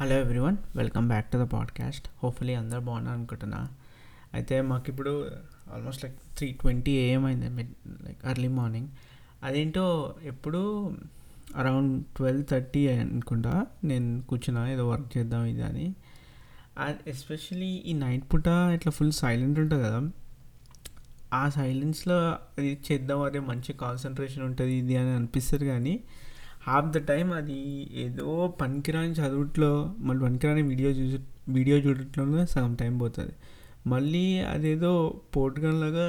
Hello everyone, welcome back to the podcast. Hopefully అందరు బాగున్నారు అనుకుంటున్నా. అయితే మాకు ఇప్పుడు ఆల్మోస్ట్ 3:20 AM అయింది, ఎర్లీ మార్నింగ్. అదేంటో ఎప్పుడు అరౌండ్ 12:30 అనుకుంటా నేను కూర్చున్నా ఏదో వర్క్ చేద్దాం ఇది అని. ఎస్పెషలీ ఈ నైట్ పూట ఇట్లా ఫుల్ సైలెంట్ ఉంటుంది కదా, ఆ సైలెన్స్లో అది చేద్దాం అదే మంచి కాన్సన్ట్రేషన్ ఉంటుంది ఇది అని అనిపిస్తుంది. కానీ హాఫ్ ద టైం అది ఏదో పనికిరాని చదువుట్లో, మళ్ళీ పనికిరాని వీడియో చూడట్లోనే సగం టైం పోతుంది. మళ్ళీ అదేదో పోటుగన్లాగా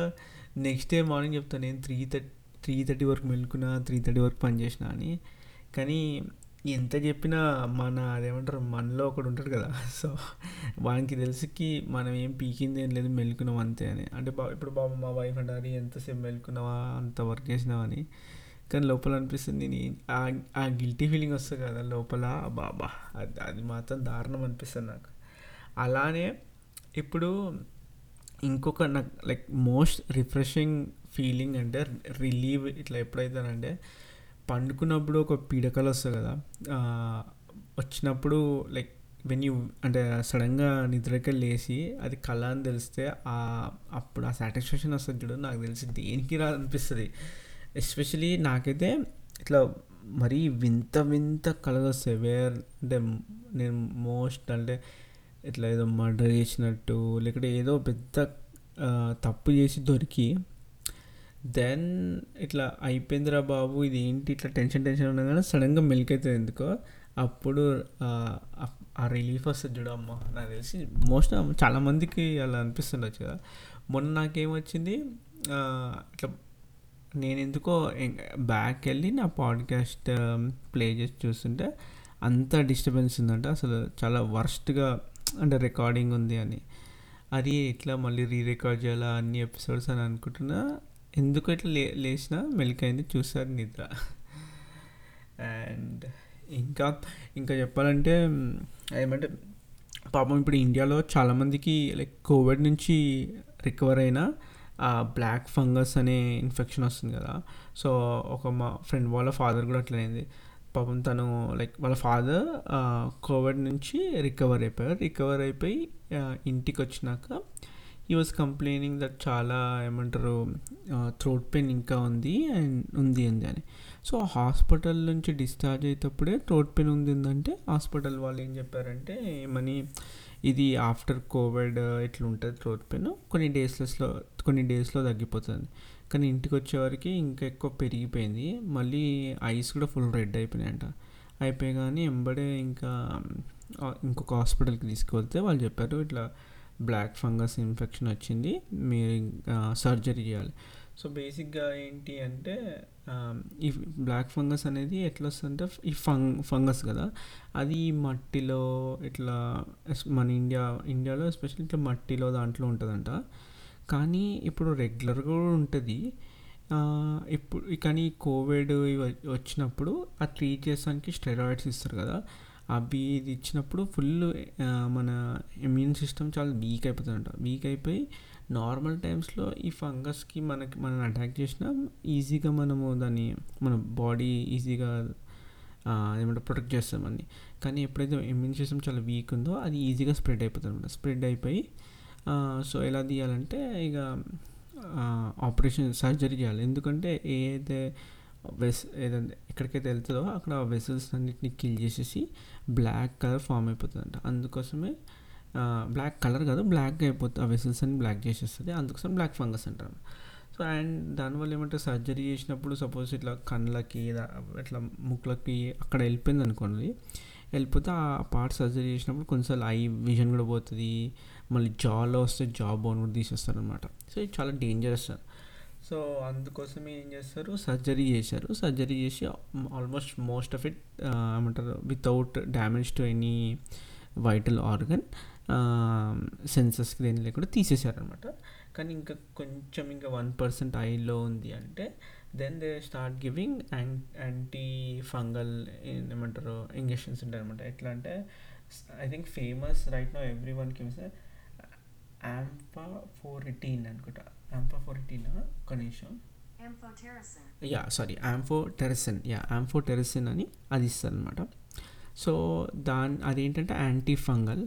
నెక్స్ట్ డే మార్నింగ్ చెప్తాను, నేను 3:30 వరకు మెలుకున్నా, 3:30 వరకు పనిచేసిన అని. కానీ ఎంత చెప్పినా మన అదేమంటారు, మనలో ఒకడు ఉంటాడు కదా, సో వానికి తెలిసికి మనం ఏం పీకింది ఏం లేదు, మెలుకున్నాం అంతే అని. అంటే ఇప్పుడు బాబు మా వైఫ్ అంటారు, ఎంతసేపు మెలుకున్నావా, అంత వర్క్ చేసినావని. కానీ లోపల అనిపిస్తుంది, నేను ఆ గిల్టీ ఫీలింగ్ వస్తుంది కదా లోపల, బాబా అది మాత్రం దారుణం అనిపిస్తుంది నాకు. అలానే ఇప్పుడు ఇంకొక నాకు మోస్ట్ రిఫ్రెషింగ్ ఫీలింగ్ అంటే రిలీవ్ ఇట్లా ఎప్పుడైతేనంటే, పండుకున్నప్పుడు ఒక పీడకలు వస్తుంది కదా, వచ్చినప్పుడు వెన్ యూ అంటే సడన్గా నిద్రకి లేచి అది కళ అని తెలిస్తే అప్పుడు ఆ సాటిస్ఫాక్షన్ వస్తుంది చూడు. నాకు తెలిసి దేనికి రా అనిపిస్తుంది. ఎస్పెషలీ నాకైతే ఇట్లా మరీ వింత కళలు వస్తాయి, వేర్ అంటే నేను మోస్ట్ అంటే ఇట్లా ఏదో మర్డర్ చేసినట్టు, లేకుంటే ఏదో పెద్ద తప్పు చేసి దొరికి దెన్ ఇట్లా అయిపోయిందిరా బాబు ఇది ఏంటి ఇట్లా టెన్షన్ ఉన్నా కానీ సడన్గా మెల్క్ అవుతుంది ఎందుకో, అప్పుడు ఆ రిలీఫ్ వస్తుంది చూడు. అమ్మ నాకు తెలిసి మోస్ట్ చాలామందికి అలా అనిపిస్తుండొచ్చు కదా. మొన్న నాకేమొచ్చింది, ఇట్లా నేను ఎందుకో బ్యాక్ వెళ్ళి నా పాడ్కాస్ట్ ప్లే చేసి చూస్తుంటే అంత డిస్టర్బెన్స్ ఉందంట, అసలు చాలా వర్స్ట్గా అంటే రికార్డింగ్ ఉంది అని. అది ఇట్లా మళ్ళీ రికార్డ్ చేయాలా అన్ని ఎపిసోడ్స్ అని అనుకుంటున్నా, ఎందుకు ఇట్లా లేచిన మెల్క్ అయింది, చూసారు నిద్ర. అండ్ ఇంకా చెప్పాలంటే ఏమంటే, పాపం ఇప్పుడు ఇండియాలో చాలామందికి కోవిడ్ నుంచి రికవర్ అయినా బ్లాక్ ఫంగస్ అనే ఇన్ఫెక్షన్ వస్తుంది కదా. సో ఒక మా ఫ్రెండ్ వాళ్ళ ఫాదర్ కూడా అట్లయింది పాపం. తను వాళ్ళ ఫాదర్ కోవిడ్ నుంచి రికవర్ అయిపోయి ఇంటికి వచ్చినాక హీ వాజ్ కంప్లైనింగ్ దట్ చాలా ఏమంటారు థ్రోట్ పెయిన్ ఇంకా ఉంది అని. సో హాస్పిటల్ నుంచి డిశ్చార్జ్ అయ్యేటప్పుడే థ్రోట్ పెయిన్ ఉందంటే హాస్పిటల్ వాళ్ళు ఏం చెప్పారంటే, ఏమని ఇది ఆఫ్టర్ కోవిడ్ ఇట్లా ఉంటుంది థ్రోట్ పెయిన్, కొన్ని డేస్లో తగ్గిపోతుంది. కానీ ఇంటికి వచ్చేవారికి ఇంకా ఎక్కువ పెరిగిపోయింది, మళ్ళీ ఐస్ కూడా ఫుల్ రెడ్ అయిపోయినాయంట. అయిపోయాగానే ఎంబడే ఇంకొక హాస్పిటల్కి తీసుకువెళ్తే వాళ్ళు చెప్పారు ఇట్లా బ్లాక్ ఫంగస్ ఇన్ఫెక్షన్ వచ్చింది, మీరు సర్జరీ చేయాలి. సో బేసిక్గా ఏంటి అంటే, ఈ బ్లాక్ ఫంగస్ అనేది ఎట్లా వస్తుందంటే, ఈ ఫంగస్ కదా, అది మట్టిలో ఇట్లా మన ఇండియాలో ఎస్పెషల్లీ ఇట్లా మట్టిలో దాంట్లో ఉంటుందంట. కానీ ఇప్పుడు రెగ్యులర్గా కూడా ఉంటుంది ఇప్పుడు. కానీ కోవిడ్ వచ్చినప్పుడు ఆ ట్రీట్ చేసానికి స్టెరాయిడ్స్ ఇస్తారు కదా, అవి ఇది ఇచ్చినప్పుడు ఫుల్ మన ఇమ్యూన్ సిస్టమ్ చాలా వీక్ అయిపోతుందంట. వీక్ అయిపోయి నార్మల్ టైమ్స్లో ఈ ఫంగస్కి మనం అటాక్ చేసినా ఈజీగా మనము దాన్ని మన బాడీ ఈజీగా ఏమంటే ప్రొటెక్ట్ చేస్తామని. కానీ ఎప్పుడైతే ఇమ్యూన్ సిస్టమ్ చాలా వీక్ ఉందో అది ఈజీగా స్ప్రెడ్ అయిపోతుంది అనమాట. స్ప్రెడ్ అయిపోయి సో ఎలా తీయాలంటే ఇక సర్జరీ చేయాలి. ఎందుకంటే ఏదైతే ఎక్కడికైతే వెళ్తుందో అక్కడ ఆ వెసల్స్ అన్నింటినీ కిల్ చేసేసి బ్లాక్ కలర్ ఫామ్ అయిపోతుందంట. అందుకోసమే బ్లాక్ కలర్ కాదు, బ్లాక్ అయిపోతుంది, ఆ వెసల్స్ అన్ని బ్లాక్ చేసేస్తుంది, అందుకోసం బ్లాక్ ఫంగస్ అంటారు. సో అండ్ దానివల్ల ఏమంటే సర్జరీ చేసినప్పుడు సపోజ్ ఇట్లా కళ్ళకి ఇట్లా ముక్కులకి అక్కడ వెళ్ళిపోయింది అనుకోండి, వెళ్ళిపోతే ఆ పార్ట్ సర్జరీ చేసినప్పుడు కొన్నిసార్లు ఐ విజన్ కూడా పోతుంది, మళ్ళీ జాలో వస్తే జా బోన్ కూడా తీసేస్తారనమాట. సో ఇది చాలా డేంజరస్. సో అందుకోసమే ఏం చేస్తారు, సర్జరీ చేసి ఆల్మోస్ట్ మోస్ట్ ఆఫ్ ఇట్ ఏమంటారు without damage to any vital organ, senses దేని లేకుండా తీసేశారనమాట. కానీ ఇంకా కొంచెం 1% ఐలో ఉంది అంటే then they start giving anti fungal ఏమంటారు ఇంజెక్షన్స్ ఉంటాయన్నమాట. ఎట్లా అంటే I think famous right now every వన్కి ఆంఫోటెరిసిన్ అనుకుంటా, ఆంఫోటెరిసిన్ అని అది ఇస్తారు అనమాట. సో అదేంటంటే యాంటీ ఫంగల్,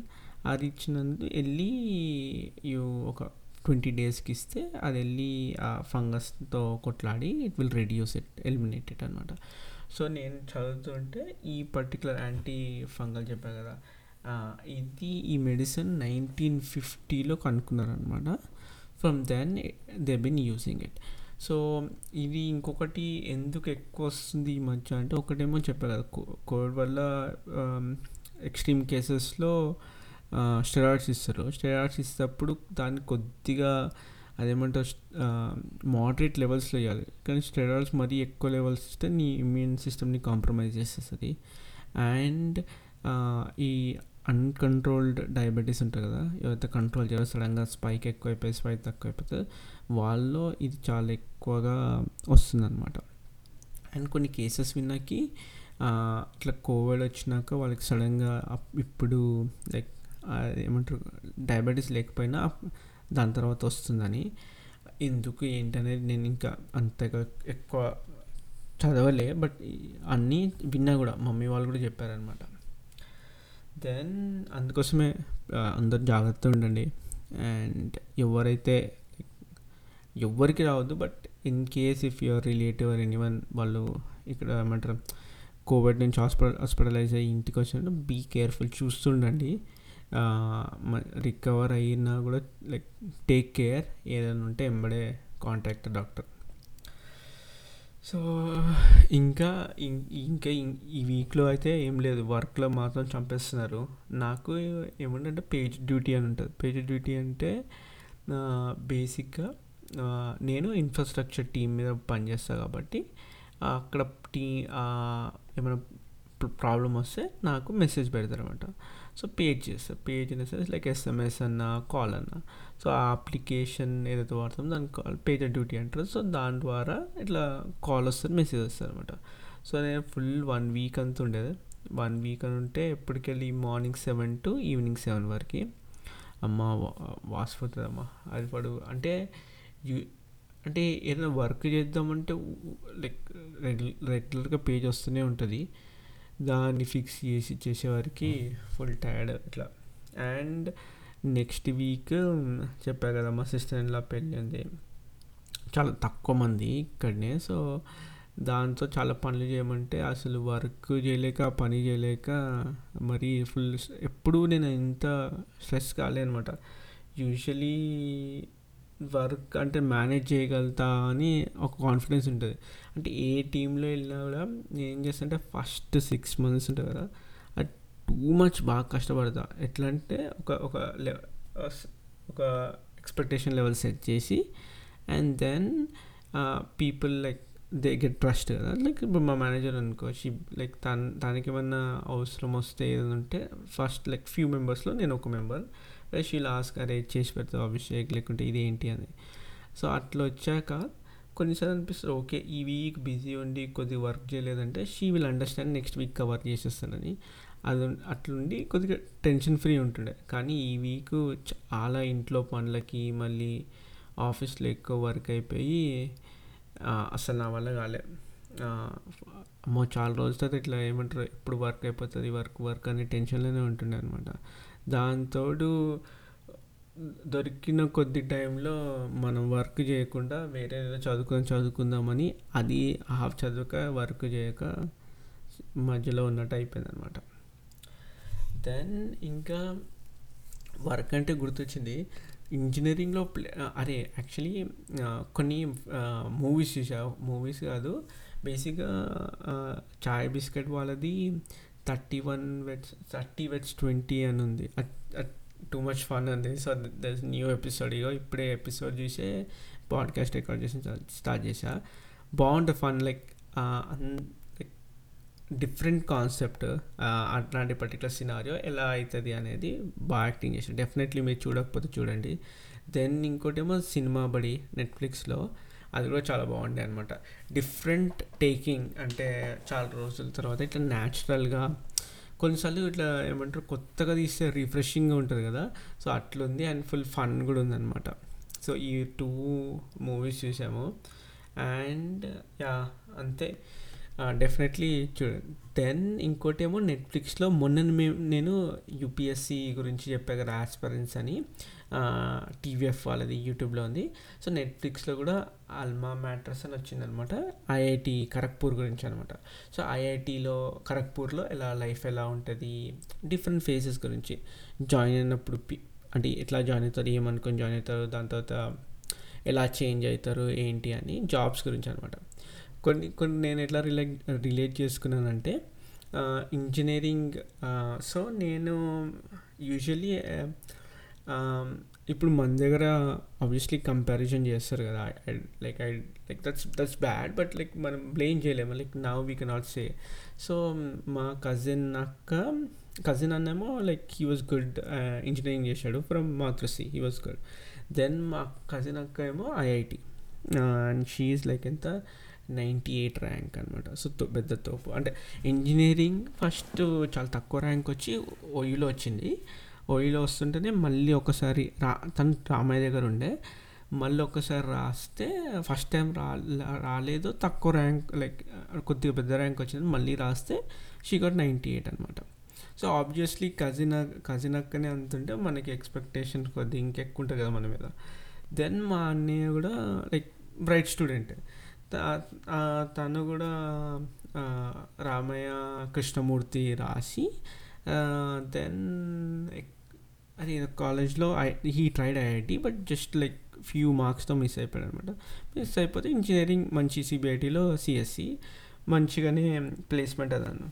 అది ఇచ్చినందు వెళ్ళి ఒక 20 daysకి ఇస్తే అది వెళ్ళి ఆ ఫంగస్తో కొట్లాడి it will reduce it, eliminate it అనమాట. సో నేను చదువుతుంటే ఈ పర్టికులర్ యాంటీ ఫంగల్ చెప్పాను కదా, ఇది ఈ మెడిసిన్ 1950లో కనుక్కున్నారనమాట. From then they been using it. So ఇది ఇంకొకటి ఎందుకు ఎక్కువ వస్తుంది ఈ మధ్య అంటే, ఒకటేమో చెప్పారు కదా కోవిడ్ వల్ల ఎక్స్ట్రీమ్ కేసెస్లో స్టెరాయిడ్స్ ఇస్తారు. స్టెరాయిడ్స్ ఇస్తేప్పుడు దాన్ని కొద్దిగా అదేమంటారు మోడరేట్ లెవెల్స్లో ఇవ్వాలి, కానీ స్టెరాయిడ్స్ మరీ ఎక్కువ లెవెల్స్ ఇస్తే నీ ఇమ్యూన్ సిస్టమ్ని కాంప్రమైజ్ చేసేస్తుంది. అండ్ ఈ అన్కంట్రోల్డ్ డయాబెటీస్ ఉంటుంది కదా, ఎవరైతే కంట్రోల్ చేయాలో సడన్గా స్పైక్ ఎక్కువ అయిపోయి స్పైక్ తక్కువ అయిపోతుంది, వాళ్ళలో ఇది చాలా ఎక్కువగా వస్తుందన్నమాట. అండ్ కొన్ని కేసెస్ విన్నాకి ఇట్లా కోవిడ్ వచ్చినాక వాళ్ళకి సడన్గా ఇప్పుడు లైక్ ఏమంటారు డయాబెటీస్ లేకపోయినా దాని తర్వాత వస్తుందని, ఎందుకు ఏంటనేది నేను ఇంకా అంతగా ఎక్కువ చదవలే, బట్ అన్నీ విన్నా కూడా మమ్మీ వాళ్ళు కూడా చెప్పారనమాట. దెన్ అందుకోసమే అందరు జాగ్రత్తగా ఉండండి. అండ్ ఎవరైతే ఎవరికి రావద్దు, but in case if your relative or anyone వాళ్ళు ఇక్కడ ఏమంటారు కోవిడ్ నుంచి హాస్పిటలైజ్ అయ్యి ఇంటికి వచ్చినప్పుడు బీ కేర్ఫుల్, చూస్తుండండి. రికవర్ అయినా కూడా లైక్ టేక్ కేర్, ఏదైనా ఉంటే ఎంబడే కాంటాక్ట్ డాక్టర్. సో ఇంకా ఈ వీక్లో అయితే ఏం లేదు, వర్క్లో మాత్రం చంపేస్తున్నారు. నాకు ఏమంటే పేజ్ డ్యూటీ అని ఉంటుంది. పేజ్ డ్యూటీ అంటే బేసిక్గా నేను ఇన్ఫ్రాస్ట్రక్చర్ టీమ్ మీద పనిచేస్తాను కాబట్టి అక్కడ ఏమైనా ప్రాబ్లం వస్తే నాకు మెసేజ్ పెడతారనమాట. సో పేజ్ అనేసి లైక్ ఎస్ఎంఎస్ అన్నా కాల్ అన్నా, సో ఆ అప్లికేషన్ ఏదైతే వాడుతుందో దానికి కాల్ పేజ్ డ్యూటీ అంటారు. సో దాని ద్వారా ఇట్లా కాల్ వస్తుంది, మెసేజ్ వస్తుంది అనమాట. సో నేను ఫుల్ 1 week అంత ఉండేది. 1 week అని ఉంటే ఎప్పటికెళ్ళి మార్నింగ్ 7 to evening 7 వరకు అమ్మ వాసిపోతుందమ్మా అది పడు అంటే అంటే ఏదైనా వర్క్ చేద్దామంటే లైక్ రెగ్యులర్గా పేజ్ వస్తూనే ఉంటుంది, దాన్ని ఫిక్స్ చేసేవారికి ఫుల్ టైర్డ్ ఇట్లా. అండ్ నెక్స్ట్ వీక్ చెప్పా కదా మా సిస్టర్ ఇలా పెళ్ళి ఉంది, చాలా తక్కువ మంది ఇక్కడనే. సో దాంతో చాలా పనులు చేయమంటే అసలు వర్క్ చేయలేక పని చేయలేక మరి ఫుల్ ఎప్పుడూ నేను ఇంత స్ట్రెస్ కాలే అనమాట. యూజువలీ వర్క్ అంటే మేనేజ్ చేయగలుగుతా అని ఒక కాన్ఫిడెన్స్ ఉంటుంది. అంటే ఏ టీంలో వెళ్ళినా కూడా నేను ఏం చేస్తా అంటే ఫస్ట్ 6 months ఉంటుంది కదా, అది టూ మచ్ బాగా కష్టపడతా. ఎట్లా అంటే ఒక ఎక్స్పెక్టేషన్ లెవెల్ సెట్ చేసి and then people like they get trust కదా. లైక్ ఇప్పుడు మా మేనేజర్ అనుకో, లైక్ తనకి ఏమన్నా అవసరం వస్తే ఏదైనా ఉంటే ఫస్ట్ లైక్ ఫ్యూ మెంబర్స్లో నేను ఒక మెంబర్, షీల్ ఆస్క్ అరే చేసి పెడతావు అభిషేక్ లేకుంటే ఇదేంటి అని. సో అట్లా వచ్చాక కొన్నిసార్లు అనిపిస్తుంది ఓకే ఈ వీక్ బిజీ ఉండి కొద్దిగా వర్క్ చేయలేదంటే she will understand next week cover చేసేస్తానని, అది అట్లుండి కొద్దిగా టెన్షన్ ఫ్రీ ఉంటుండే. కానీ ఈ వీక్ చాలా ఇంట్లో పనులకి మళ్ళీ ఆఫీస్లో ఎక్కువ వర్క్ అయిపోయి అసలు నా వల్ల కాలే. అమ్మో చాలా రోజుల ఇట్లా ఏమంటారు ఇప్పుడు వర్క్ అయిపోతుంది వర్క్ అనే టెన్షన్లోనే ఉంటుండే అనమాట. దాంతో దొరికిన కొద్ది టైంలో మనం వర్క్ చేయకుండా వేరే చదువుకుందామని అది హాఫ్ చదువుక వర్క్ చేయక మధ్యలో ఉన్నట్టు అయిపోయింది అనమాట. దెన్ ఇంకా వర్క్ అంటే గుర్తొచ్చింది ఇంజనీరింగ్లో అరే యాక్చువల్లీ కొన్ని మూవీస్ చూసా, మూవీస్ కాదు బేసిక్గా చాయ్ బిస్కెట్ వాళ్ళది 30 Vets 20 అని ఉంది. టూ మచ్ ఫన్ ఉంది. సో దట్స్ న్యూ ఎపిసోడ్, ఇగో ఇప్పుడే ఎపిసోడ్ చూసే పాడ్కాస్ట్ రికార్డ్ చేసి స్టార్ట్ చేసా. బాగుంటుంది ఫన్, లైక్ డిఫరెంట్ కాన్సెప్ట్ అట్లాంటి పర్టికులర్ సినారియో ఎలా అవుతుంది అనేది బాగా యాక్టింగ్ చేశారు. డెఫినెట్లీ మీరు చూడకపోతే చూడండి. దెన్ ఇంకోటేమో సినిమా బడి నెట్ఫ్లిక్స్లో, అది కూడా చాలా బాగుండే అనమాట. డిఫరెంట్ టేకింగ్ అంటే చాలా రోజుల తర్వాత ఇట్లా న్యాచురల్గా కొన్నిసార్లు ఇట్లా ఏమంటారు కొత్తగా తీస్తే రిఫ్రెషింగ్గా ఉంటుంది కదా, సో అట్లుంది. అండ్ ఫుల్ ఫన్ కూడా ఉందన్నమాట. సో ఈ 2 movies చూసాము. అండ్ యా అంతే. డెఫినెట్లీ చూడండి. దెన్ ఇంకోటేమో నెట్ఫ్లిక్స్లో మొన్న నేను యూపీఎస్సీ గురించి చెప్పా కదా, ఆస్పిరెంట్స్ అని టీవీఎఫ్ వాళ్ళది యూట్యూబ్లో ఉంది. సో నెట్ఫ్లిక్స్లో కూడా అల్మా మ్యాటర్స్ అని వచ్చిందనమాట, ఐఐటి ఖరగ్పూర్ గురించి అనమాట. సో ఐఐటిలో ఖరగ్పూర్లో ఎలా లైఫ్ ఎలా ఉంటుంది, డిఫరెంట్ ఫేజెస్ గురించి, జాయిన్ అయినప్పుడు అంటే ఎట్లా జాయిన్ అవుతారు, ఏమనుకొని జాయిన్ అవుతారు, దాని తర్వాత ఎలా చేంజ్ అవుతారు ఏంటి అని, జాబ్స్ గురించి అనమాట. కొన్ని కొన్ని నేను ఎట్లా రిలేట్ చేసుకున్నానంటే ఇంజనీరింగ్. సో నేను యూజువలీ ఇప్పుడు మన దగ్గర ఆబ్వియస్లీ కంపారిజన్ చేస్తారు కదా, like that's bad, but like మనం బ్లేమ్ చేయలేము, like now we cannot say. So మా కజిన్ అన్నేమో like he was good, engineering చేశాడు from Matrusri, he was good. Then మా కజిన్ అక్క ఏమో IIT and she is like ఎంత 98 ర్యాంక్ అనమాట. సో పెద్ద తోపు, అంటే ఇంజనీరింగ్ ఫస్ట్ చాలా తక్కువ ర్యాంక్ వచ్చి ఓయూలో వచ్చింది. ఓయూలో వస్తుంటేనే మళ్ళీ ఒకసారి తను రామయ్య దగ్గర ఉండే, మళ్ళీ ఒకసారి రాస్తే ఫస్ట్ టైం రాలేదు, తక్కువ ర్యాంక్ లైక్ కొద్దిగా పెద్ద ర్యాంక్ వచ్చింది, మళ్ళీ రాస్తే షీ గాట్ 98 అనమాట. సో ఆబ్వియస్లీ కజిన్ అక్కనే అంతుంటే మనకి ఎక్స్పెక్టేషన్ కొద్ది ఇంకెక్కువ ఉంటుంది కదా మన మీద. దెన్ మా అన్నయ్య కూడా లైక్ బ్రైట్ స్టూడెంట్, తను కూడా రామయ్య కృష్ణమూర్తి రాసి దెన్ అది కాలేజ్లో he tried IIT, but just like few మార్క్స్తో మిస్ అయిపోయాడు అనమాట. మిస్ అయిపోతే ఇంజనీరింగ్ మంచి సిబిఐటిలో సిఎస్సి మంచిగానే ప్లేస్మెంట్ అదన్న.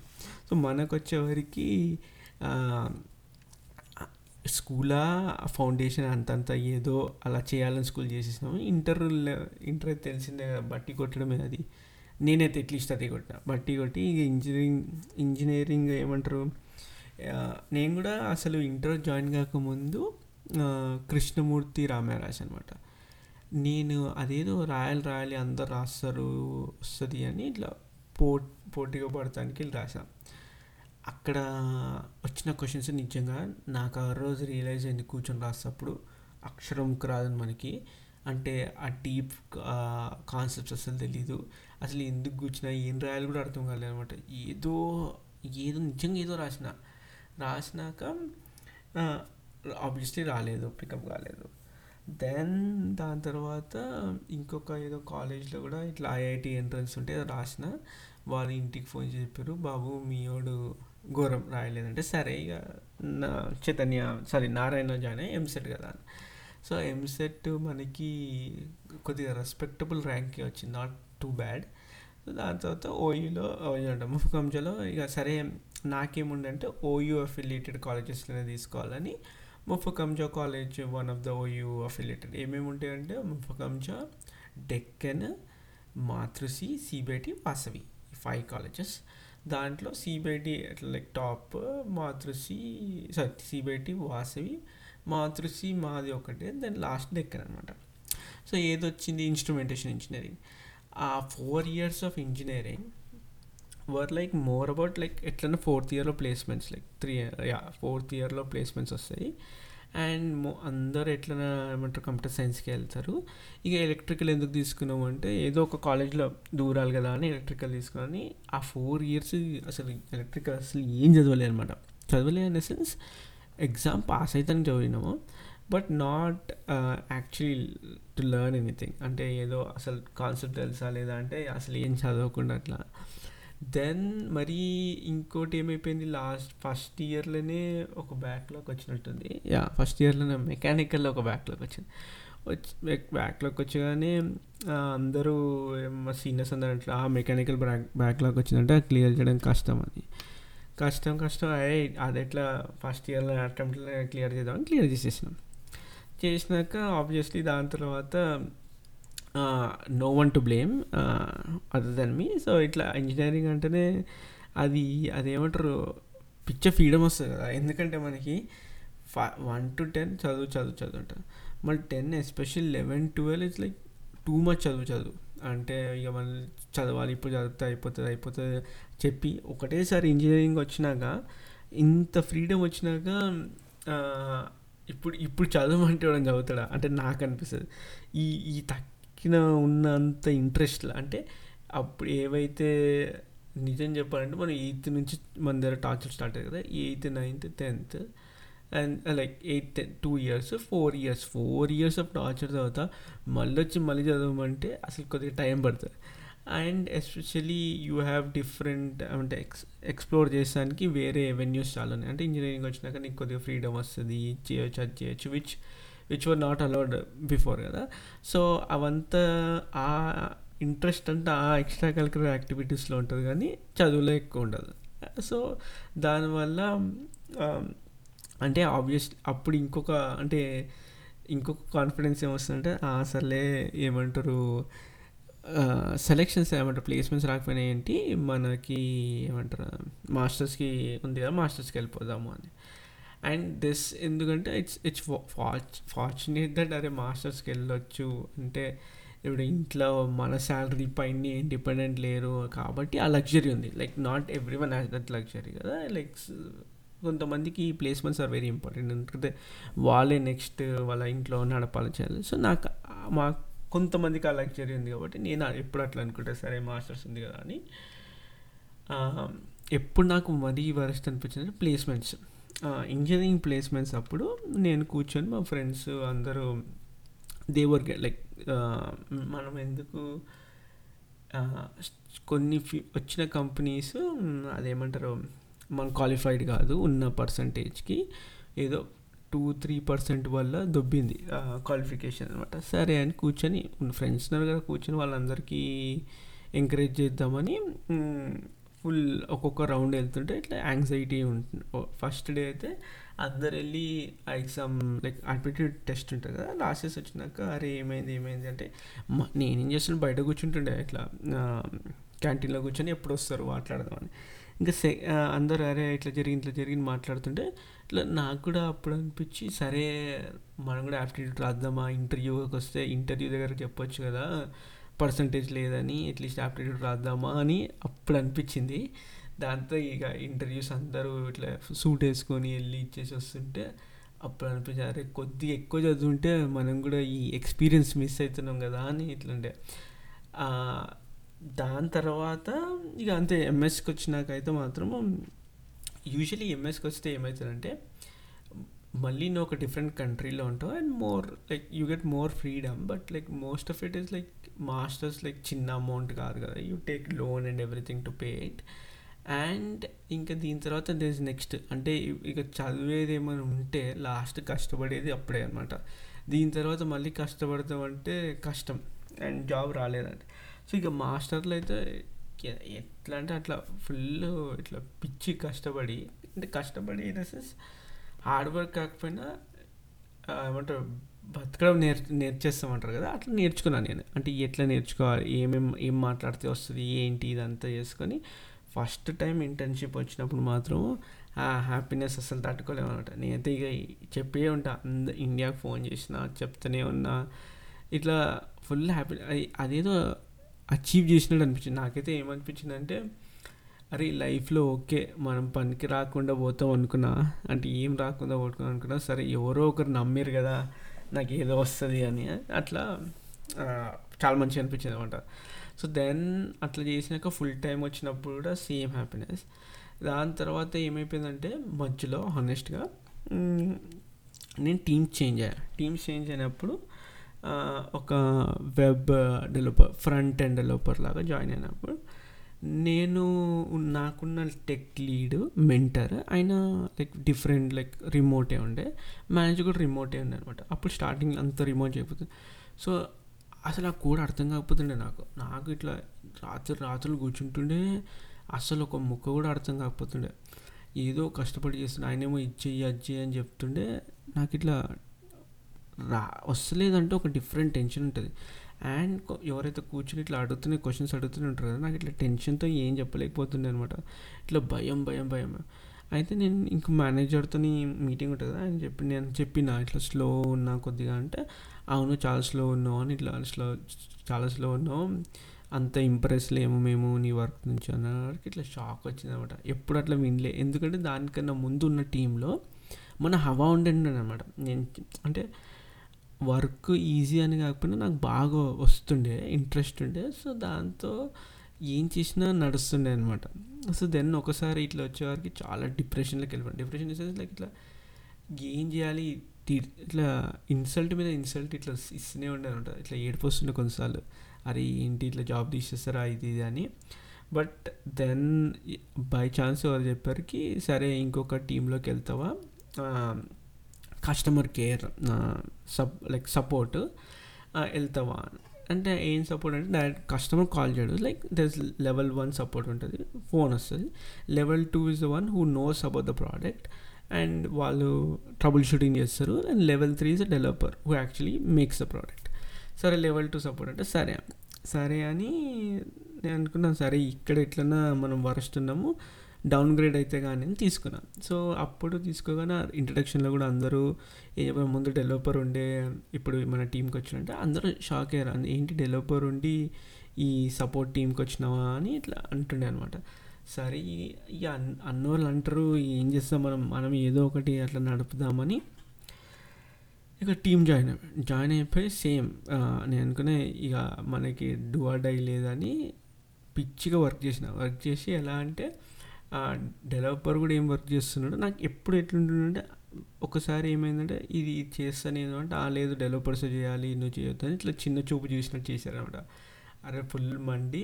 సో మనకు వచ్చేవరకు స్కూలా ఫౌండేషన్ అంతంత ఏదో అలా చేయాలని స్కూల్ చేసేసినాము. ఇంటర్ అయితే తెలిసిందే కదా, బట్టి కొట్టడమే. అది నేనైతే ఎట్లీస్ట్ అది కొట్టిన, బట్టి కొట్టి ఇంజనీరింగ్ ఏమంటారు. నేను కూడా అసలు ఇంటర్ జాయిన్ కాకముందు కృష్ణమూర్తి రామారావు రాశాను అనమాట. నేను అదేదో రాయాలి అందరు రాస్తారు వస్తుంది అని ఇట్లా పోటీగా పడటానికి రాశాను. అక్కడ వచ్చిన క్వశ్చన్స్ నిజంగా నాకు ఆ రోజు రియలైజ్ అయింది, కూర్చొని రాసేటప్పుడు అక్షరంకి రాదని మనకి, అంటే ఆ డీప్ కాన్సెప్ట్స్ అసలు తెలీదు, అసలు ఎందుకు కూర్చున్నా ఏం రాయాలి కూడా అర్థం కాలేదు అనమాట. ఏదో నిజంగా ఏదో రాసినాక ఆబ్వియస్లీ రాలేదు, పికప్ కాలేదు. దెన్ దాని తర్వాత ఇంకొక ఏదో కాలేజ్లో కూడా ఇట్లా ఐఐటి ఎంట్రన్స్ ఉంటే రాసిన, వాళ్ళు ఇంటికి ఫోన్ చేసి చెప్పారు, బాబు మీ వాడు ఘోరం రాయలేదంటే. సరే ఇక నారాయణ జాయిన్ అయ్యి ఎంసెట్ కదా. సో ఎంసెట్ మనకి కొద్దిగా రెస్పెక్టబుల్ ర్యాంకే వచ్చింది, నాట్ టూ బ్యాడ్. దాని తర్వాత ఓయూలో ముఫ్కంజలో ఇక సరే నాకేముండంటే ఓయూ అఫిలియేటెడ్ కాలేజెస్లోనే తీసుకోవాలని, Muffakham Jah college one of the OU affiliated. ఏమేమి ఉంటాయంటే ముఫ్కంజా, డెక్కన్, మాతృశ్రీ, సిబిఐటి, వాసవి, 5 కాలేజెస్. దాంట్లో సిబిఐటి అట్లా like top, CBIT, Vasavi, Matrusri మాది ఒకటే, దాని లాస్ట్ డెక్కన్ అనమాట. సో ఏదొచ్చింది ఇన్స్ట్రుమెంటేషన్ ఇంజనీరింగ్. ఆ 4 years of engineering were like more about like ఎట్లన్నా ఫోర్త్ ఇయర్లో ప్లేస్మెంట్స్ వస్తాయి. అండ్ అందరూ ఎట్లన్నా ఏమంటారు కంప్యూటర్ సైన్స్కి వెళ్తారు. ఇక ఎలక్ట్రికల్ ఎందుకు తీసుకున్నాము అంటే ఏదో ఒక కాలేజ్లో దూరాలి కదా అని ఎలక్ట్రికల్ తీసుకుని, ఆ 4 ఇయర్స్ అసలు ఎలక్ట్రికల్ అసలు ఏం చదవలే అనమాట. చదవలే అనే సెన్స్ ఎగ్జామ్ పాస్ అవుతానికి చదివినాము, but not actually to learn anything. అంటే ఏదో అసలు కాన్సెప్ట్ తెలుసా లేదా అంటే అసలు ఏం చదవకుండా అట్లా. దెన్ మరి ఇంకోటి ఏమైపోయింది, ఫస్ట్ ఇయర్లోనే ఒక బ్యాక్లాగ్ వచ్చినట్టుంది. ఫస్ట్ ఇయర్లోనే మెకానికల్లో ఒక బ్యాక్లాగ్ వచ్చింది. బ్యాక్లాగ్ వచ్చగానే అందరూ మా సీనియర్స్ అందరూ అట్లా మెకానికల్ బ్యాక్లాగ్ వచ్చిందంటే క్లియర్ చేయడం కష్టం. అది ఎట్లా ఫస్ట్ ఇయర్లో అటెంప్ట్లో క్లియర్ చేద్దామని క్లియర్ చేసినాక ఆబ్వియస్లీ దాని తర్వాత no one to blame other than me. So ఇట్లా ఇంజనీరింగ్ అంటేనే అదేమంటారు పిచ్చ ఫ్రీడమ్ వస్తుంది కదా, ఎందుకంటే మనకి 1 to 10 చదువు అంటారు, మళ్ళీ 10 special 11, 12 it's like too much చదువు. అంటే ఇక మనం చదవాలి ఇప్పుడు చదివితే అయిపోతుంది చెప్పి ఒకటేసారి ఇంజనీరింగ్ వచ్చినాక ఇంత ఫ్రీడమ్ వచ్చినాక ఇప్పుడు చదవమంటే వాడు చదువుతాడా అంటే నాకు అనిపిస్తుంది. ఈ తక్కువ ఉన్నంత ఇంట్రెస్ట్, అంటే అప్పుడు ఏవైతే నిజం చెప్పాలంటే మనం 8th నుంచి మన దగ్గర టార్చర్ స్టార్ట్ అయ్యింది కదా, 8th 9th 10th and like 8th 2 years 4 years 4 years of torture తర్వాత మళ్ళీ చదవమంటే అసలు కొద్దిగా టైం పడుతుంది. And especially you have different అంటే ఎక్స్ప్లోర్ చేసానికి వేరే వెన్యూస్ చాలా ఉన్నాయి. అంటే ఇంజనీరింగ్ వచ్చినాక నీకు కొద్దిగా ఫ్రీడమ్ వస్తుంది, చేయొచ్చు అది చేయొచ్చు which were not allowed before కదా. సో అవంతా ఆ ఇంట్రెస్ట్ అంటే ఆ ఎక్స్ట్రా కరిక్యులర్ యాక్టివిటీస్లో ఉంటుంది కానీ చదువులో ఎక్కువ ఉండదు. సో దానివల్ల అంటే ఆబ్వియస్లీ అప్పుడు ఇంకొక కాన్ఫిడెన్స్ ఏమొస్తుందంటే సర్లే ఏమంటారు సెలెక్షన్స్ ఏమంటారు ప్లేస్మెంట్స్ రాకపోయినా ఏంటి మనకి ఏమంటారు మాస్టర్స్కి ఉంది కదా మాస్టర్స్కి వెళ్ళిపోదాము అని. అండ్ దిస్ ఎందుకంటే ఇట్స్ ఫార్చునేట్ దట్ అరే మాస్టర్స్కి వెళ్ళొచ్చు అంటే ఇప్పుడు ఇంట్లో మన శాలరీ పైన ఇండిపెండెంట్ లేరు కాబట్టి ఆ లగ్జరీ ఉంది. Like not every one has that luxury కదా. లైక్ కొంతమందికి ప్లేస్మెంట్స్ ఆర్ వెరీ ఇంపార్టెంట్ ఎందుకంటే వాళ్ళే నెక్స్ట్ వాళ్ళ ఇంట్లో నడపాలని చేయాలి. సో మా కొంతమందికి ఆ లగ్జరీ ఉంది కాబట్టి నేను ఎప్పుడు అట్లా అనుకుంటా సరే మాస్టర్స్ ఉంది కదా అని. ఎప్పుడు నాకు మరీ వరస్ట్ అనిపించింది ప్లేస్మెంట్స్, ఇంజనీరింగ్ ప్లేస్మెంట్స్. అప్పుడు నేను కూర్చొని మా ఫ్రెండ్స్ అందరూ దేవర్ లైక్ మనం ఎందుకు కొన్ని వచ్చిన కంపెనీస్ అదేమంటారు మనం క్వాలిఫైడ్ కాదు ఉన్న పర్సంటేజ్కి ఏదో 2-3% వల్ల దొబ్బింది క్వాలిఫికేషన్ అనమాట. సరే అని కూర్చొని ఫ్రెండ్స్ ఉన్నారు కదా కూర్చొని వాళ్ళందరికీ ఎంకరేజ్ చేద్దామని ఫుల్ ఒక్కొక్క రౌండ్ వెళ్తుంటే ఇట్లా యాంగ్జైటీ ఉంటుంది. ఫస్ట్ డే అయితే అందరు వెళ్ళి ఆ ఎగ్జామ్ లైక్ ఆప్టిట్యూడ్ టెస్ట్ ఉంటుంది కదా లాస్ట్స్ వచ్చినాక అరే ఏమైంది అంటే నేనేం చేస్తున్నాను బయట కూర్చుంటుండే ఇట్లా క్యాంటీన్లో కూర్చొని ఎప్పుడు వస్తారు మాట్లాడదామని. ఇంకా అందరు అరే ఇట్లా జరిగింది మాట్లాడుతుంటే ఇట్లా నాకు కూడా అప్పుడు అనిపించి సరే మనం కూడా ఆప్టిట్యూడ్ రాద్దామా, ఇంటర్వ్యూకి వస్తే ఇంటర్వ్యూ దగ్గర చెప్పొచ్చు కదా పర్సంటేజ్ లేదని అట్లీస్ట్ ఆప్టిట్యూడ్ రాద్దామా అని అప్పుడు అనిపించింది. దాంతో ఇక ఇంటర్వ్యూస్ అందరూ ఇట్లా సూట్ వేసుకొని వెళ్ళి ఇచ్చేసి వస్తుంటే అప్పుడు అనిపించింది అరే కొద్దిగా ఎక్కువ చదువుంటే మనం కూడా ఈ ఎక్స్పీరియన్స్ మిస్ అవుతున్నాం కదా అని ఇట్లుండే. దాని తర్వాత ఇక అంతే ఎంఎస్కి వచ్చినాకైతే మాత్రము యూజువలీ ఎంఎస్కి వస్తే ఏమవుతుందంటే మళ్ళీ నువ్వు ఒక డిఫరెంట్ కంట్రీలో ఉంటావు and more like you get more freedom but like most of it is like masters like చిన్న అమౌంట్ కాదు కదా, you take loan and everything to pay it. And ఇంకా దీని తర్వాత దేర్ ఇస్ నెక్స్ట్ అంటే ఇక చదివేది ఏమైనా ఉంటే లాస్ట్ కష్టపడేది అప్పుడే అనమాట. దీని తర్వాత మళ్ళీ కష్టపడతామంటే కష్టం అండ్ జాబ్ రాలేదండి. సో ఇక మాస్టర్లు అయితే ఎట్లా అంటే అట్లా ఫుల్ ఇట్లా పిచ్చి కష్టపడి అంటే కష్టపడి in the sense hard work కాకపోయినా ఏమంటారు బతకడం నేర్చేస్తామంటారు కదా అట్లా నేర్చుకున్నాను నేను. అంటే ఎట్లా నేర్చుకోవాలి ఏం మాట్లాడితే వస్తుంది ఏంటి ఇదంతా చేసుకొని ఫస్ట్ టైం ఇంటర్న్షిప్ వచ్చినప్పుడు మాత్రం ఆ హ్యాపీనెస్ అసలు తట్టుకోలేము అనమాట. నేనైతే ఇక చెప్పే ఉంటా ఇండియాకి ఫోన్ చేసినా చెప్తూనే ఉన్నా ఇట్లా ఫుల్ హ్యాపీ అదేదో అచీవ్ చేసినట్టు అనిపించింది. నాకైతే ఏమనిపించింది అంటే అరే లైఫ్లో ఓకే మనం పనికి రాకుండా పోతాం అనుకున్నా అంటే ఏం రాకుండా పోతున్నాం అనుకున్నా సరే ఎవరో ఒకరు నమ్మారు కదా నాకు ఏదో వస్తుంది అని అట్లా చాలా మంచిగా అనిపించింది అనమాట. సో దెన్ అట్లా చేసినాక ఫుల్ టైం వచ్చినప్పుడు కూడా సేమ్ హ్యాపీనెస్. దాని తర్వాత ఏమైపోయిందంటే మధ్యలో హానెస్ట్గా నేను టీమ్స్ చేంజ్ అయినప్పుడు ఒక web developer front end developer లాగా జాయిన్ అయినప్పుడు నేను నాకున్న టెక్ లీడ్ మెంటర్ ఆయన లైక్ డిఫరెంట్ లైక్ రిమోటే ఉండే, మేనేజర్ కూడా రిమోటే ఉండే అనమాట. అప్పుడు స్టార్టింగ్ అంత రిమోట్ చేయకపోతుంది. సో అసలు ఆ కోడ్ అర్థం కాకపోతుండే నాకు ఇట్లా రాత్రులు కూర్చుంటుండే అసలు ఒక ముక్క కూడా అర్థం కాకపోతుండే. ఏదో కష్టపడి చేస్తుండే ఆయనేమో ఇచ్చేయి అజ్జేయి అని చెప్తుండే నాకు ఇట్లా వస్తలేదంటే ఒక డిఫరెంట్ టెన్షన్ ఉంటుంది. అండ్ ఎవరైతే కూర్చుని ఇట్లా అడుగుతున్నాయి క్వశ్చన్స్ అడుగుతూనే ఉంటారు కదా నాకు ఇట్లా టెన్షన్తో ఏం చెప్పలేకపోతుండే అనమాట. ఇట్లా భయం అయితే నేను ఇంకో మేనేజర్తో మీటింగ్ ఉంటుంది కదా నేను చెప్పినా ఇట్లా స్లో ఉన్నా కొద్దిగా అంటే అవును చాలా స్లో ఉన్నావు అని ఇట్లా చాలా స్లో ఉన్నావు అంత ఇంప్రెస్ లేము మేము నీ వర్క్ నుంచి అన్నవాడికి ఇట్లా షాక్ వచ్చింది అనమాట. ఎప్పుడు అట్లా వినలే ఎందుకంటే దానికన్నా ముందు ఉన్న టీంలో మన హవా ఉండేనమాట. నేను అంటే వర్క్ ఈజీ అని కాకపోయినా నాకు బాగా వస్తుండే ఇంట్రెస్ట్ ఉండే. సో దాంతో ఏం చేసినా నడుస్తుండే అనమాట. సో దెన్ ఒకసారి ఇట్లా వచ్చేవారికి చాలా డిప్రెషన్లోకి వెళ్ళిపోయాను. డిప్రెషన్ ఇస్తే లైక్ ఇట్లా ఏం చేయాలి ఇట్లా ఇన్సల్ట్ మీద ఇన్సల్ట్ ఇట్లా ఇస్తూనే ఉండే అనమాట. ఇట్లా ఏడిపోస్తుండే కొన్నిసార్లు, అరే ఏంటి ఇట్లా జాబ్ తీసేస్తారా ఇది అని. బట్ దెన్ బై ఛాన్స్ ఎవరు చెప్పారికి సరే ఇంకొక టీంలోకి వెళ్తావా, కస్టమర్ కేర్ లైక్ సపోర్ట్ వెళ్తావా అంటే ఏం సపోర్ట్ అంటే డైరెక్ట్ కస్టమర్ కాల్ చేయడు. లైక్ దెస్ లెవెల్ 1 సపోర్ట్ ఉంటుంది, ఫోన్ వస్తుంది. Level 2 is the one who knows about the product and వాళ్ళు ట్రబుల్ షూటింగ్ చేస్తారు. And level 3 is the developer who actually makes the product. సరే లెవెల్ 2 సపోర్ట్ అంటే సరే అని నేను అనుకున్నాను. సరే ఇక్కడ ఎట్లన్నా మనం వరస్ట్ ఉన్నాము, డౌన్గ్రేడ్ అయితే కానీ అని తీసుకున్నాను. సో అప్పుడు తీసుకోగానే ఇంట్రడక్షన్లో కూడా అందరూ ముందు డెవలపర్ ఉండే, ఇప్పుడు మన టీంకి వచ్చినంటే అందరూ షాక్ అయ్యారు. ఏంటి డెవలపర్ ఉండి ఈ సపోర్ట్ టీంకి వచ్చినావా అని ఇట్లా అంటుండే అనమాట. సరే ఇక అన్నోళ్ళు అంటారు, ఏం చేస్తాం మనం ఏదో ఒకటి అట్లా నడుపుదామని ఇక టీం జాయిన్ అయిపోయి సేమ్ నేను అనుకునే ఇక మనకి డూ ఆర్ డై లేదని పిచ్చిగా వర్క్ చేసి ఎలా అంటే డెవలపర్ కూడా ఏం వర్క్ చేస్తున్నాడు. నాకు ఎప్పుడు ఎట్లుంటుందంటే ఒకసారి ఏమైందంటే ఇది చేస్తానేదో అంటే లేదు డెవలపర్స్ చేయాలి నువ్వు చేయొద్దు అని ఇట్లా చిన్న చూపు చూసినట్టు చేశారనమాట. అరే ఫుల్ మండి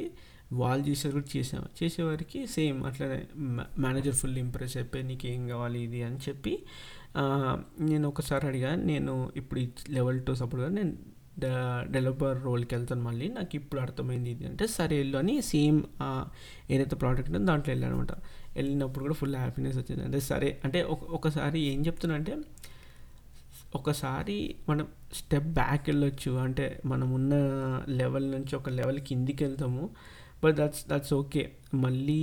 వాళ్ళు చేసేది కూడా చేసేవారికి సేమ్ అట్లనే మేనేజర్ ఫుల్ ఇంప్రెస్ అయిపోయి నీకు ఏం కావాలి ఇది అని చెప్పి నేను ఒకసారి అడిగాను, నేను ఇప్పుడు లెవెల్ 2 సపోర్ట్గా నేను డెవలపర్ రోల్కి వెళ్తాను మళ్ళీ, నాకు ఇప్పుడు అర్థమైంది ఇది అంటే సరే వెళ్ళు అని సేమ్ ఏదైతే ప్రోడక్ట్ ఉందో దాంట్లో వెళ్ళాను అనమాట. వెళ్ళినప్పుడు కూడా ఫుల్ హ్యాపీనెస్ వచ్చింది. అంటే సరే అంటే ఒకసారి ఏం చెప్తున్నా అంటే ఒకసారి మనం స్టెప్ బ్యాక్ వెళ్ళొచ్చు, అంటే మనం ఉన్న లెవెల్ నుంచి ఒక లెవెల్ కిందికి వెళ్తాము. బట్ దట్స్ ఓకే, మళ్ళీ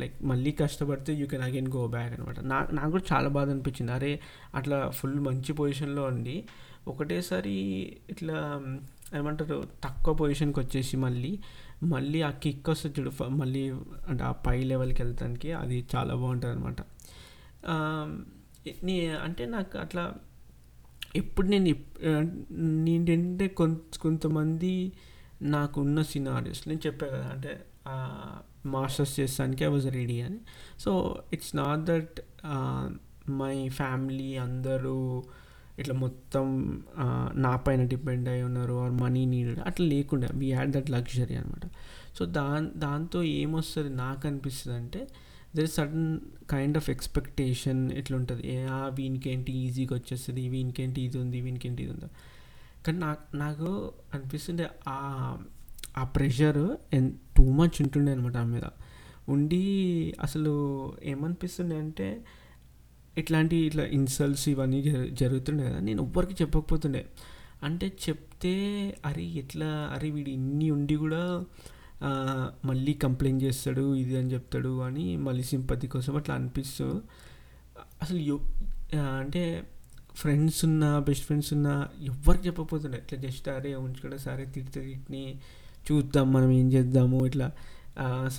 లైక్ మళ్ళీ కష్టపడితే you can again go back అనమాట. నాకు కూడా చాలా బాధ అనిపించింది, అరే అట్లా ఫుల్ మంచి పొజిషన్లో ఉండి ఒకటేసారి ఇట్లా ఏమంటారు తక్కువ పొజిషన్కి వచ్చేసి మళ్ళీ ఆ కిక్ వస్తుంది చూడు మళ్ళీ అంటే ఆ పై లెవెల్కి వెళ్తానికి అది చాలా బాగుంటుంది అనమాట. అంటే నాకు అట్లా ఎప్పుడు నేనేంటంటే కొంతమంది నాకున్న సినారియోస్ నేను చెప్పాను కదా, అంటే మాస్టర్స్ చేస్తానికి ఐ వాజ్ రెడీ అని. So it's not that my family అందరూ ఇట్లా మొత్తం నా పైన డిపెండ్ అయి ఉన్నారు ఆర్ మనీ నీడెడ్ అట్లా లేకుండా వీ హ్యాడ్ దట్ లగ్జరీ అనమాట. సో దాంతో ఏమొస్తుంది నాకు అనిపిస్తుంది అంటే there is sudden kind of expectation ఇట్లుంటుంది, వీనికేంటి ఈజీగా వచ్చేస్తుంది, వీనికేంటి ఇది ఉందా. కానీ నాకు అనిపిస్తుండే ఆ ప్రెషర్ టూ మచ్ ఉంటుండే అనమాట. ఆ మీద ఉండి అసలు ఏమనిపిస్తుండే అంటే ఇట్లా ఇన్సల్ట్స్ ఇవన్నీ జరుగుతుండే కదా, నేను ఎవ్వరికి చెప్పకపోతుండే. అంటే చెప్తే అరే వీడు ఇన్ని ఉండి కూడా మళ్ళీ కంప్లైంట్ చేస్తాడు ఇది అని చెప్తాడు అని మళ్ళీ సింపతి కోసం అట్లా అనిపిస్తూ అసలు అంటే ఫ్రెండ్స్ ఉన్నా బెస్ట్ ఫ్రెండ్స్ ఉన్నా ఎవ్వరికి చెప్పకపోతుండే. ఇట్లా జస్ట్ అరే ఉంచుకోవడం సరే తిట్టిని చూద్దాం మనం ఏం చేద్దాము ఇట్లా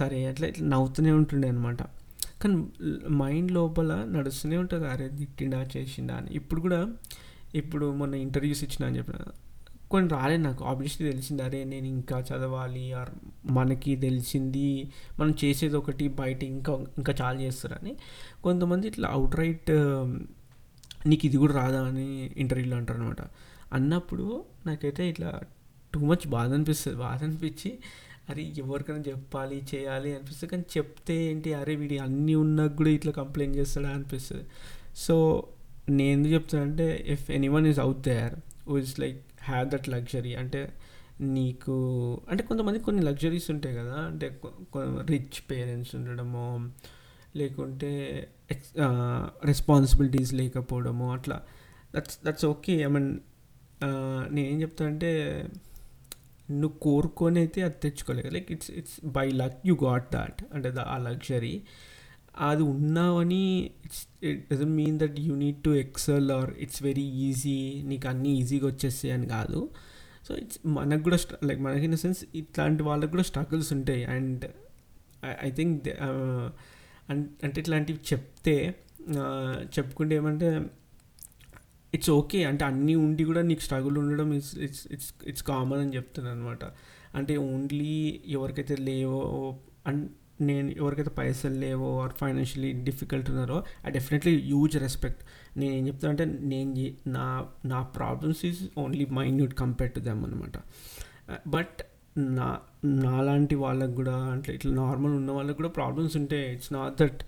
సరే ఇట్లా నవ్వుతూనే ఉంటుండే అనమాట. కానీ మైండ్ లోపల నడుస్తూనే ఉంటుంది, అరే తిట్టిండా చేసిండా అని. ఇప్పుడు మొన్న ఇంటర్వ్యూస్ ఇచ్చినా అని చెప్పిన కొన్ని రాలేదు నాకు, ఆబ్వియస్లీ తెలిసింది అరే నేను ఇంకా చదవాలి ఆర్ మనకి తెలిసింది మనం చేసేది ఒకటి బయట ఇంకా చాలా చేస్తారని. కొంతమంది ఇట్లా అవుట్ రైట్ నీకు ఇది కూడా రాదా అని ఇంటర్వ్యూలో అంటారు అనమాట. అన్నప్పుడు నాకైతే ఇట్లా టూ మచ్ బాధ అనిపించి అరే ఎవరికైనా చెప్పాలి చేయాలి అనిపిస్తుంది. కానీ చెప్తే ఏంటి అరే వీడి అన్నీ ఉన్నా కూడా ఇట్లా కంప్లైంట్ చేస్తాడా అనిపిస్తుంది. సో నేను ఎందుకు చెప్తానంటే if anyone is out there who is like have that luxury, అంటే నీకు అంటే కొంతమంది కొన్ని లగ్జరీస్ ఉంటాయి కదా, అంటే రిచ్ పేరెంట్స్ ఉండడము లేకుంటే రెస్పాన్సిబిలిటీస్ లేకపోవడము అట్లా దట్స్ ఓకే. ఐ మీన్ నేనేం చెప్తానంటే నువ్వు కోరుకొని అయితే అది తెచ్చుకోలేదు, like it's by luck you got that, అంటే ఆ లగ్జరీ అది ఉన్నావని it doesn't mean that you need to excel or it's very easy నీకు అన్నీ ఈజీగా వచ్చేస్తాయి అని కాదు. సో ఇట్స్ మనకు కూడా లైక్ మనకి ఇన్ ద సెన్స్ ఇట్లాంటి వాళ్ళకు కూడా స్ట్రగుల్స్ ఉంటాయి. అండ్ ఐ థింక్ అంటే ఇట్లాంటివి చెప్పుకుంటే ఏమంటే ఇట్స్ ఓకే, అంటే అన్నీ ఉండి కూడా నీకు స్ట్రగుల్ ఉండడం ఇట్స్ కామన్ అని చెప్తున్నాను అనమాట. అంటే ఓన్లీ ఎవరికైతే లేవో అండ్ నేను ఎవరికైతే పైసలు లేవో ఆర్ ఫైనాన్షియలీ డిఫికల్ట్ ఉన్నారో ఐ డెఫినెట్లీ హ్యూజ్ రెస్పెక్ట్. నేను ఏం చెప్తాను అంటే నా problems is only minute compare to them అనమాట. బట్ నాలాంటి వాళ్ళకు కూడా అంటే ఇట్లా నార్మల్ ఉన్న వాళ్ళకి కూడా ప్రాబ్లమ్స్ ఉంటాయి. It's not that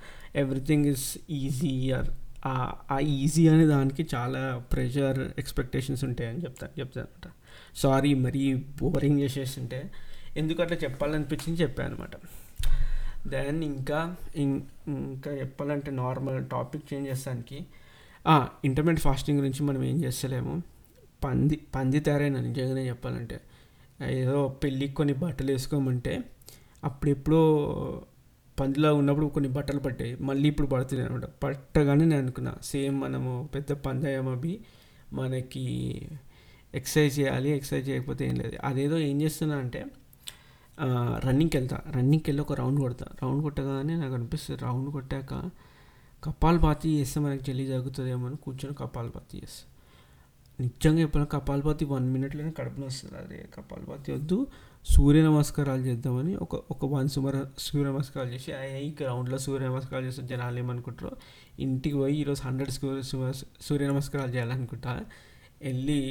everything is easy or ఆ ఈజీ అనే దానికి చాలా ప్రెషర్ ఎక్స్పెక్టేషన్స్ ఉంటాయని చెప్తానమాట. సారీ మరీ బోరింగ్ చేసేస్తుంటే ఎందుకు అట్లా చెప్పాలనిపించింది చెప్పాను అనమాట. దెన్ ఇంకా చెప్పాలంటే నార్మల్ టాపిక్ చేంజ్ చేస్తానికి ఇంటర్మీడియట్ ఫాస్టింగ్ గురించి మనం ఏం చేస్తలేము. పంది తయారైనా నిజంగానే చెప్పాలంటే ఏదో పెళ్ళికి కొన్ని బట్టలు వేసుకోమంటే అప్పుడెప్పుడో పందిలో ఉన్నప్పుడు కొన్ని బట్టలు పట్టాయి, మళ్ళీ ఇప్పుడు పడుతున్నాయి అనమాట. పట్టగానే నేను అనుకున్నా సేమ్ మనము పెద్ద పందయమీ మనకి ఎక్సర్సైజ్ చేయాలి, ఎక్సర్సైజ్ చేయకపోతే ఏం లేదు. అదేదో ఏం చేస్తున్నా అంటే రన్నింగ్కి వెళ్ళి ఒక రౌండ్ కొట్టగానే నాకు అనిపిస్తుంది రౌండ్ కొట్టాక కపాలపాతి చేస్తే మనకి జల్లి జరుగుతుందేమో అని కూర్చొని కపాలపాతి చేస్తాను. నిజంగా ఎప్పుడైనా కపాలపాతి 1 minute కడుపున వస్తుంది. అదే కపాలపాతి వద్దు, సూర్య నమస్కారాలు చేద్దామని ఒక 1 సూర్య నమస్కారాలు చేసి ఈ గ్రౌండ్లో సూర్య నమస్కారాలు చేస్తే జనాలు ఏమనుకుంటారో ఇంటికి పోయి ఈరోజు 100 సూర్య నమస్కారాలు చేయాలనుకుంటా, వెళ్ళి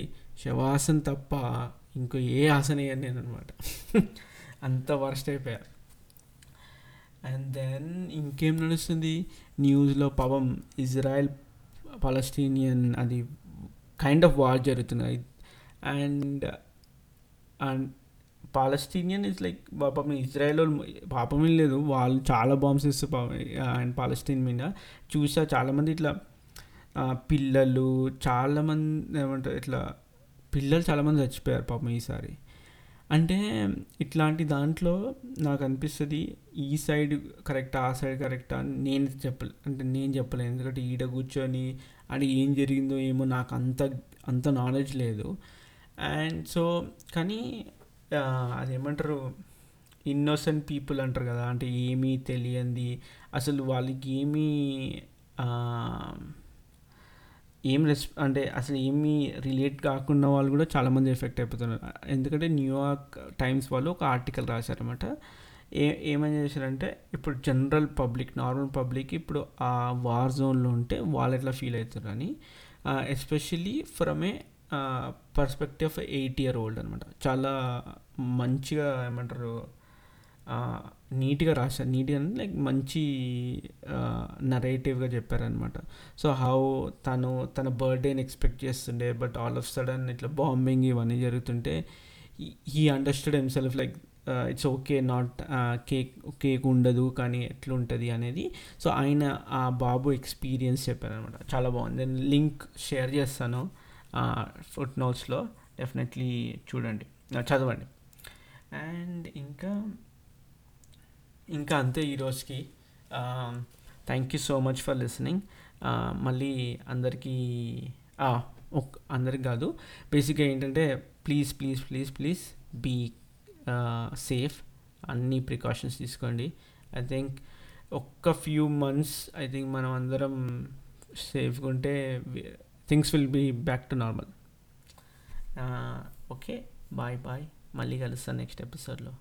శవాసన్ తప్ప ఇంకో ఏ ఆసన వేయను నేను అనమాట. అంత వర్స్ట్ అయిపోయారు. అండ్ దెన్ ఇంకేం నడుస్తుంది న్యూస్లో, పాపం ఇజ్రాయెల్ పాలస్తీనియన్ అది కైండ్ ఆఫ్ వార్ జరుగుతున్నాయి. And and Palestinian is like పాపం ఇజ్రాయెల్ పాపం ఏం లేదు, వాళ్ళు చాలా బాంబ్స్ ఇస్తారు పాపం అండ్ పాలస్తీన్ మీద. చూసా చాలామంది ఇట్లా పిల్లలు చాలామంది ఏమంటారు ఇట్లా పిల్లలు చాలామంది చచ్చిపోయారు పాపం ఈసారి. అంటే ఇట్లాంటి దాంట్లో నాకు అనిపిస్తుంది ఈ సైడ్ కరెక్టా ఆ సైడ్ కరెక్టా నేను చెప్పలేను ఎందుకంటే ఈడ కూర్చొని అది ఏం జరిగిందో ఏమో నాకు అంత నాలెడ్జ్ లేదు. అండ్ సో కానీ అదేమంటారు ఇన్నోసెంట్ పీపుల్ అంటారు కదా, అంటే ఏమీ తెలియంది అసలు వాళ్ళకి ఏమీ రిలేట్ కాకుండా వాళ్ళు కూడా చాలామంది ఎఫెక్ట్ అయిపోతున్నారు. ఎందుకంటే న్యూయార్క్ టైమ్స్ వాళ్ళు ఒక ఆర్టికల్ రాశారన్నమాట. ఏమని చేశారంటే ఇప్పుడు జనరల్ పబ్లిక్ నార్మల్ పబ్లిక్ ఇప్పుడు ఆ వార్ జోన్లో ఉంటే వాళ్ళు ఎట్లా ఫీల్ అవుతున్నారు అని, especially from a perspective of 8-year-old అనమాట. చాలా మంచిగా ఏమంటారు నీట్గా రాశారు, నీట్గా లైక్ మంచి నరేటివ్గా చెప్పారనమాట. సో హౌ తన బర్త్డేని ఎక్స్పెక్ట్ చేస్తుండే బట్ ఆల్ ఆఫ్ సడన్ ఇట్లా బాంబింగ్ ఇవన్నీ జరుగుతుంటే he understand himself like it's okay not cake ఉండదు కానీ ఎట్లుంటుంది అనేది. సో ఆయన ఆ బాబు ఎక్స్పీరియన్స్ చెప్పారనమాట, చాలా బాగుంది. నేను లింక్ షేర్ చేస్తాను ఫుట్ నోట్స్లో, డెఫినెట్లీ చూడండి చదవండి. అండ్ ఇంకా అంతే ఈరోజుకి. Thank you so much for listening. మళ్ళీ అందరికీ కాదు, బేసిక్గా ఏంటంటే ప్లీజ్ బీ సేఫ్, అన్ని ప్రికాషన్స్ తీసుకోండి. ఐ థింక్ ఒక్క ఫ్యూ మంత్స్ ఐ థింక్ మనం అందరం సేఫ్గా ఉంటే things will be back to normal. Okay bye మళ్ళీ కలుస్తాను నెక్స్ట్ ఎపిసోడ్లో.